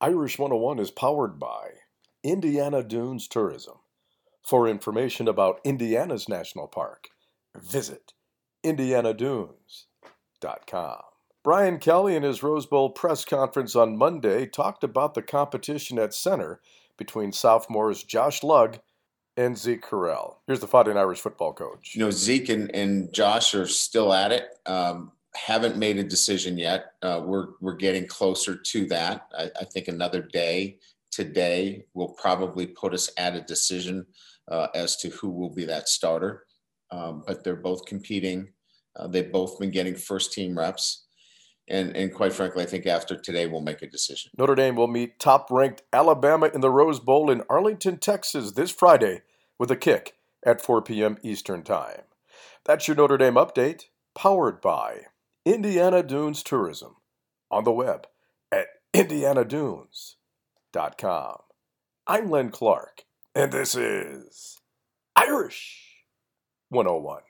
Irish 101 is powered by Indiana Dunes Tourism. For information about Indiana's National Park, visit indianadunes.com. Brian Kelly in his Rose Bowl press conference on Monday talked about the competition at center between sophomores Josh Lugg and Zeke Carell. Here's the fighting Irish football coach. You know, Zeke and Josh are still at it. Haven't made a decision yet. We're getting closer to that. I think another day today will probably put us at a decision as to who will be that starter. But they're both competing. They've both been getting first team reps. And quite frankly, I think after today, we'll make a decision. Notre Dame will meet top-ranked Alabama in the Rose Bowl in Arlington, Texas this Friday with a kick at 4 p.m. Eastern Time. That's your Notre Dame update, powered by Indiana Dunes Tourism on the web at indianadunes.com. I'm Len Clark, and this is Irish 101.